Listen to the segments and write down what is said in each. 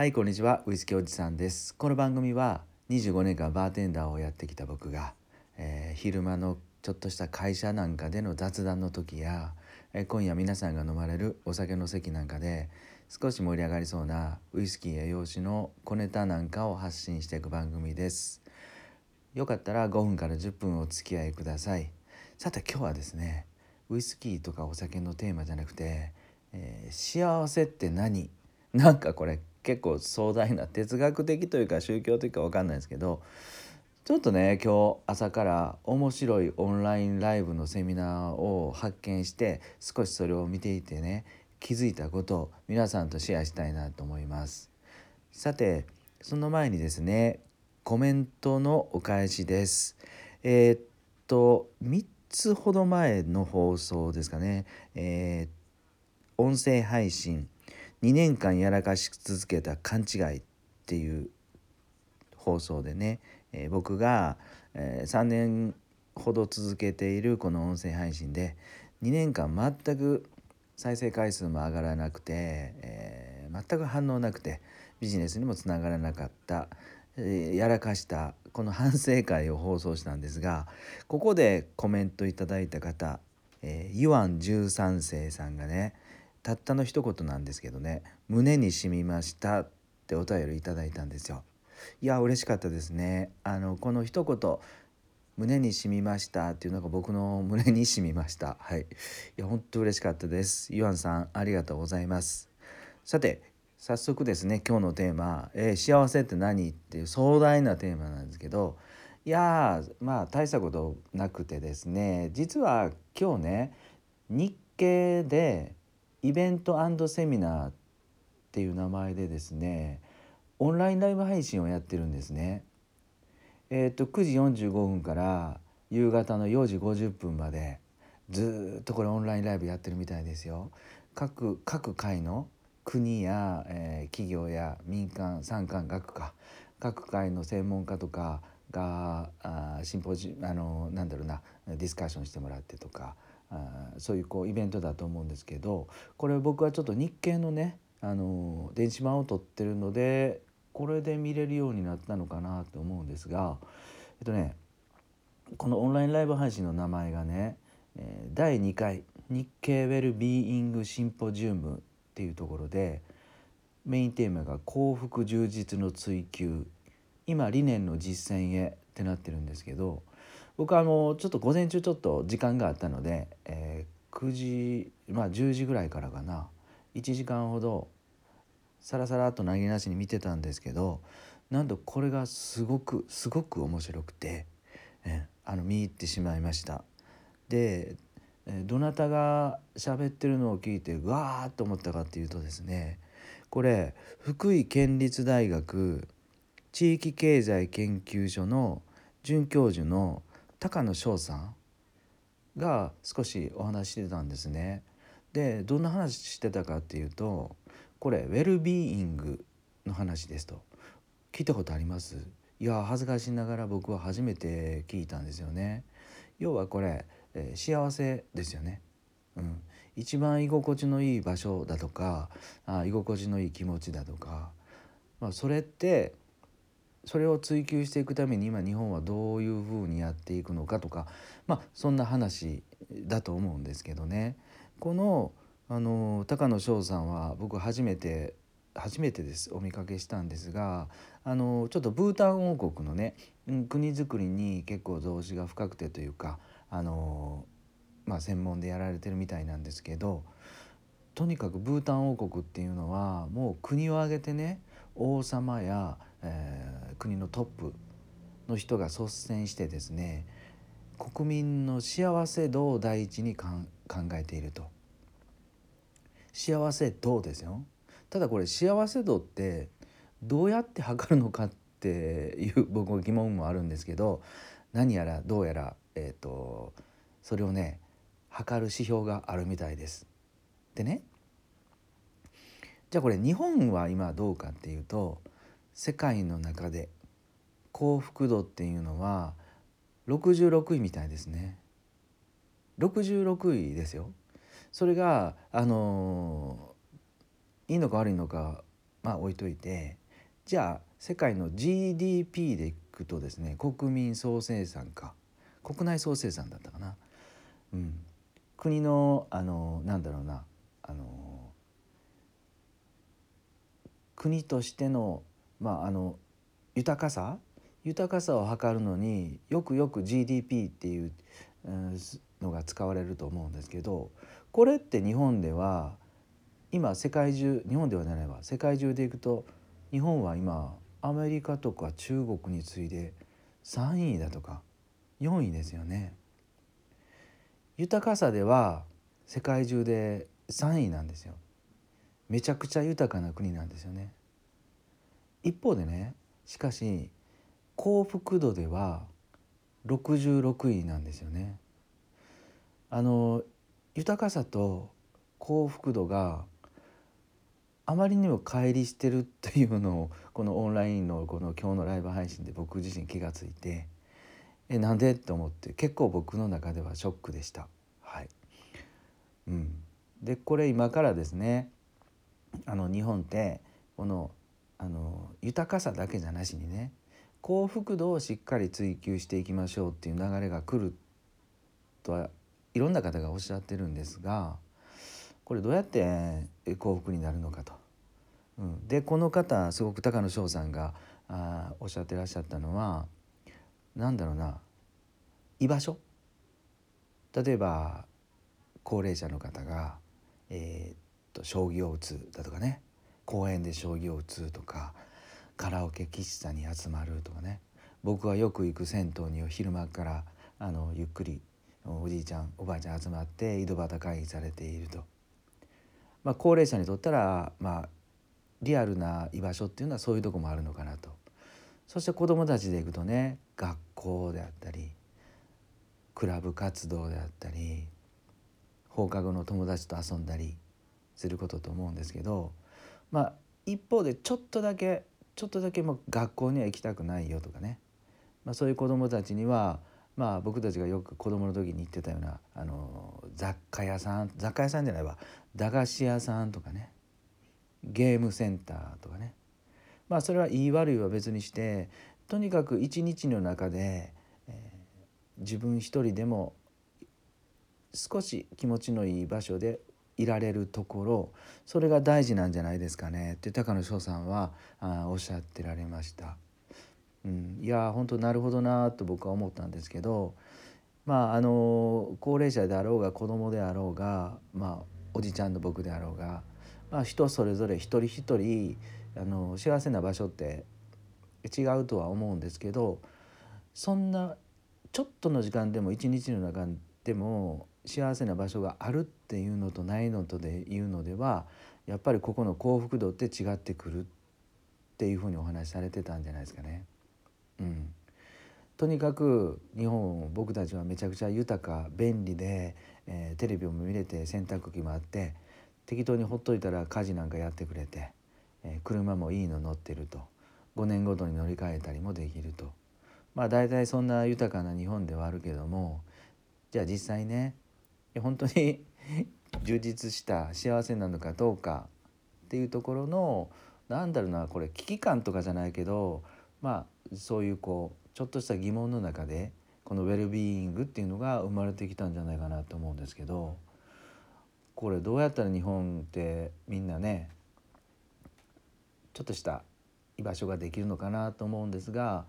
はい、こんにちは。ウイスキーおじさんです。この番組は25年間バーテンダーをやってきた僕が、昼間のちょっとした会社なんかでの雑談の時や、今夜皆さんが飲まれるお酒の席なんかで少し盛り上がりそうなウイスキーや洋酒の小ネタなんかを発信していく番組です。よかったら5分から10分お付き合いください。さて今日はですね、ウイスキーとかお酒のテーマじゃなくて、幸せって何？なんかこれ結構壮大な哲学的というか宗教というか分かんないですけど、ちょっとね今日朝から面白いオンラインライブのセミナーを発見して、少しそれを見ていてね気づいたことを皆さんとシェアしたいなと思います。さてその前にですね、コメントのお返しです。3つほど前の放送ですかね、音声配信2年間やらかし続けた勘違いっていう放送でね、僕が3年ほど続けているこの音声配信で2年間全く再生回数も上がらなくて、全く反応なくてビジネスにもつながらなかった、やらかしたこの反省会を放送したんですが、ここでコメントいただいた方、ユアン13世さんがね、たったの一言なんですけどね、胸に染みましたってお便りいただいたんですよ。いや嬉しかったですね。この一言、胸に染みましたっていうのが僕の胸に染みました。はい。いや本当嬉しかったです。ユアンさんありがとうございます。さて早速ですね、今日のテーマ、幸せって何っていう壮大なテーマなんですけど、いや大したことなくてですね、実は今日ね日経でイベント&セミナーっていう名前でですね、オンラインライブ配信をやってるんですね。9時45分から夕方の4時50分までずっとこれオンラインライブやってるみたいですよ。各界の国や、企業や民間産官学科、各界の専門家とかがシンポジディスカッションしてもらってとか、そういうイベントだと思うんですけど、これ僕はちょっと日経のね電子版を撮ってるのでこれで見れるようになったのかなと思うんですが、このオンラインライブ配信の名前がね、第2回日経ウェルビーイングシンポジウムっていうところで、メインテーマが幸福充実の追求、今理念の実践へってなってるんですけど、僕はちょっと午前中ちょっと時間があったので、10時ぐらいからかな、1時間ほどサラサラっと何気なしに見てたんですけど、なんとこれがすごく面白くて、見入ってしまいました。でどなたが喋ってるのを聞いてうわーっと思ったかっていうとですね、これ福井県立大学地域経済研究所の准教授の高野翔さんが少しお話してたんですね。でどんな話してたかっていうと、これウェルビーイングの話ですと。聞いたことあります？いや恥ずかしながら僕は初めて聞いたんですよね。要はこれ、幸せですよね、一番居心地のいい場所だとか居心地のいい気持ちだとか、それを追求していくために今日本はどういうふうにやっていくのかとか、そんな話だと思うんですけどね。この、高野翔さんは僕初めてですお見かけしたんですが、ちょっとブータン王国のね国づくりに結構造詣が深くてというか、専門でやられてるみたいなんですけど、とにかくブータン王国っていうのはもう国を挙げてね王様や国のトップの人が率先してですね、国民の幸せ度を第一に考えていると。幸せ度ですよ。ただこれ幸せ度ってどうやって測るのかっていう僕も疑問もあるんですけど、何やらどうやら、それをね測る指標があるみたいです。でね、じゃあこれ日本は今どうかっていうと、世界の中で幸福度っていうのは66位みたいですね。66位ですよ。それがいいのか悪いのかまあ置いといて、じゃあ世界の GDP でいくとですね、国民総生産か国内総生産だったかな、うん、国のなんだろうな、国としての、まあ、豊かさを測るのによく GDP っていうのが使われると思うんですけど、これって日本では今世界中でいくと日本は今アメリカとか中国に次いで3位だとか4位ですよね。豊かさでは世界中で3位なんですよ。めちゃくちゃ豊かな国なんですよね。一方でね、しかし幸福度では66位なんですよね。豊かさと幸福度があまりにも乖離してるっていうのをこのオンラインのこの今日のライブ配信で僕自身気がついて、なんでと思って結構僕の中ではショックでした。はい。うん。でこれ今からですね、日本ってこの豊かさだけじゃなしにね、幸福度をしっかり追求していきましょうっていう流れが来るとはいろんな方がおっしゃってるんですが、これどうやって幸福になるのかと、うん、でこの方すごく高野翔さんがおっしゃってらっしゃったのは、なんだろうな、居場所、例えば高齢者の方が、将棋を打つだとかね、公園で将棋を打つとか、カラオケ喫茶に集まるとかね、僕はよく行く銭湯に昼間からゆっくりおじいちゃんおばあちゃん集まって井戸端会議されていると、まあ、高齢者にとったら、まあ、リアルな居場所っていうのはそういうとこもあるのかなと。そして子どもたちで行くとね、学校であったりクラブ活動であったり放課後の友達と遊んだりすることと思うんですけど、まあ一方でちょっとだけも学校には行きたくないよとかね、まあ、そういう子どもたちには、まあ、僕たちがよく子どもの時に行ってたような駄菓子屋さんとかね、ゲームセンターとかね、まあそれは言い悪いは別にして、とにかく一日の中で、自分一人でも少し気持ちのいい場所でいられるところ、それが大事なんじゃないですかねって高野翔さんはおっしゃってられました。うん、いや本当なるほどなと僕は思ったんですけど、まあ高齢者であろうが子どもであろうが、まあ、おじちゃんの僕であろうが、まあ、人それぞれ一人一人幸せな場所って違うとは思うんですけど、そんなちょっとの時間でも一日の中でも幸せな場所があるっていうのとないのとでいうのでは、やっぱりここの幸福度って違ってくるっていうふうにお話しされてたんじゃないですかね。うん、とにかく日本、僕たちはめちゃくちゃ豊か便利で、テレビも見れて洗濯機もあって、適当にほっといたら家事なんかやってくれて、車もいいの乗ってると、5年ごとに乗り換えたりもできると、まあ大体そんな豊かな日本ではあるけども、じゃあ実際ね本当に充実した幸せなのかどうかっていうところの、なんだろうな、これ危機感とかじゃないけど、まあそういうちょっとした疑問の中でこのウェルビーイングっていうのが生まれてきたんじゃないかなと思うんですけど、これどうやったら日本ってみんなねちょっとした居場所ができるのかなと思うんですが、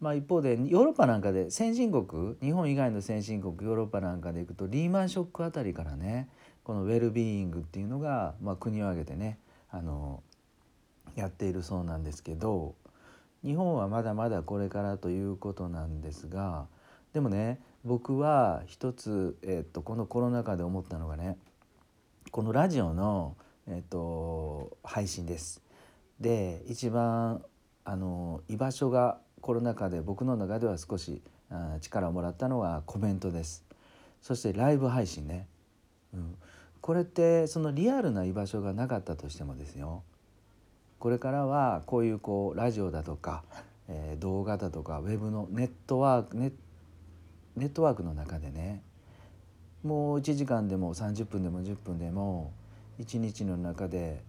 まあ一方でヨーロッパなんかで先進国、日本以外の先進国ヨーロッパなんかでいくとリーマンショックあたりからね、このウェルビーイングっていうのが、まあ、国を挙げてねやっているそうなんですけど、日本はまだまだこれからということなんですが、でもね僕は一つ、このコロナ禍で思ったのがね、このラジオの、配信です。で一番居場所がコロナ禍で僕の中では少し力をもらったのはコメントです。そしてライブ配信ね、うん、これってそのリアルな居場所がなかったとしてもですよ、これからはこういうラジオだとか、動画だとかウェブのネットワークの中でね、もう1時間でも30分でも10分でも一日の中で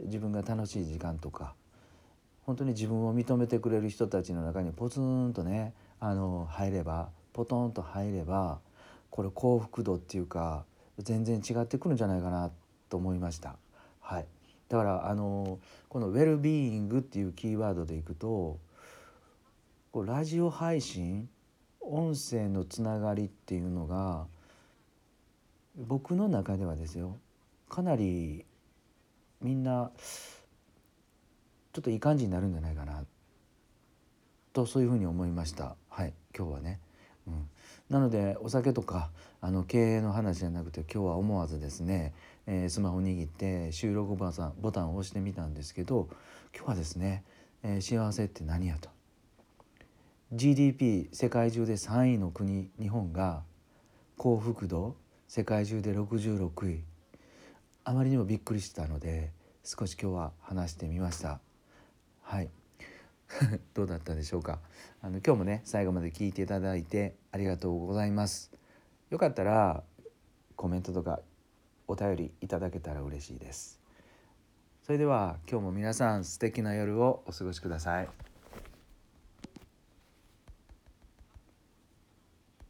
自分が楽しい時間とか、本当に自分を認めてくれる人たちの中にポツンとね、入れば、ポトンと入れば、これ幸福度っていうか全然違ってくるんじゃないかなと思いました。はい、だからこのウェルビーイングっていうキーワードでいくと、こうラジオ配信、音声のつながりっていうのが僕の中ではですよ、かなりみんなちょっといい感じになるんじゃないかなと、そういうふうに思いました。はい、今日はね、なのでお酒とか経営の話じゃなくて、今日は思わずですね、スマホ握って収録ボタンを押してみたんですけど、今日はですね、幸せって何やと、 GDP 世界中で3位の国日本が幸福度世界中で66位、あまりにもびっくりしたので少し今日は話してみました。はいどうだったでしょうか。今日もね最後まで聞いていただいてありがとうございます。よかったらコメントとかお便りいただけたら嬉しいです。それでは今日も皆さん素敵な夜をお過ごしください。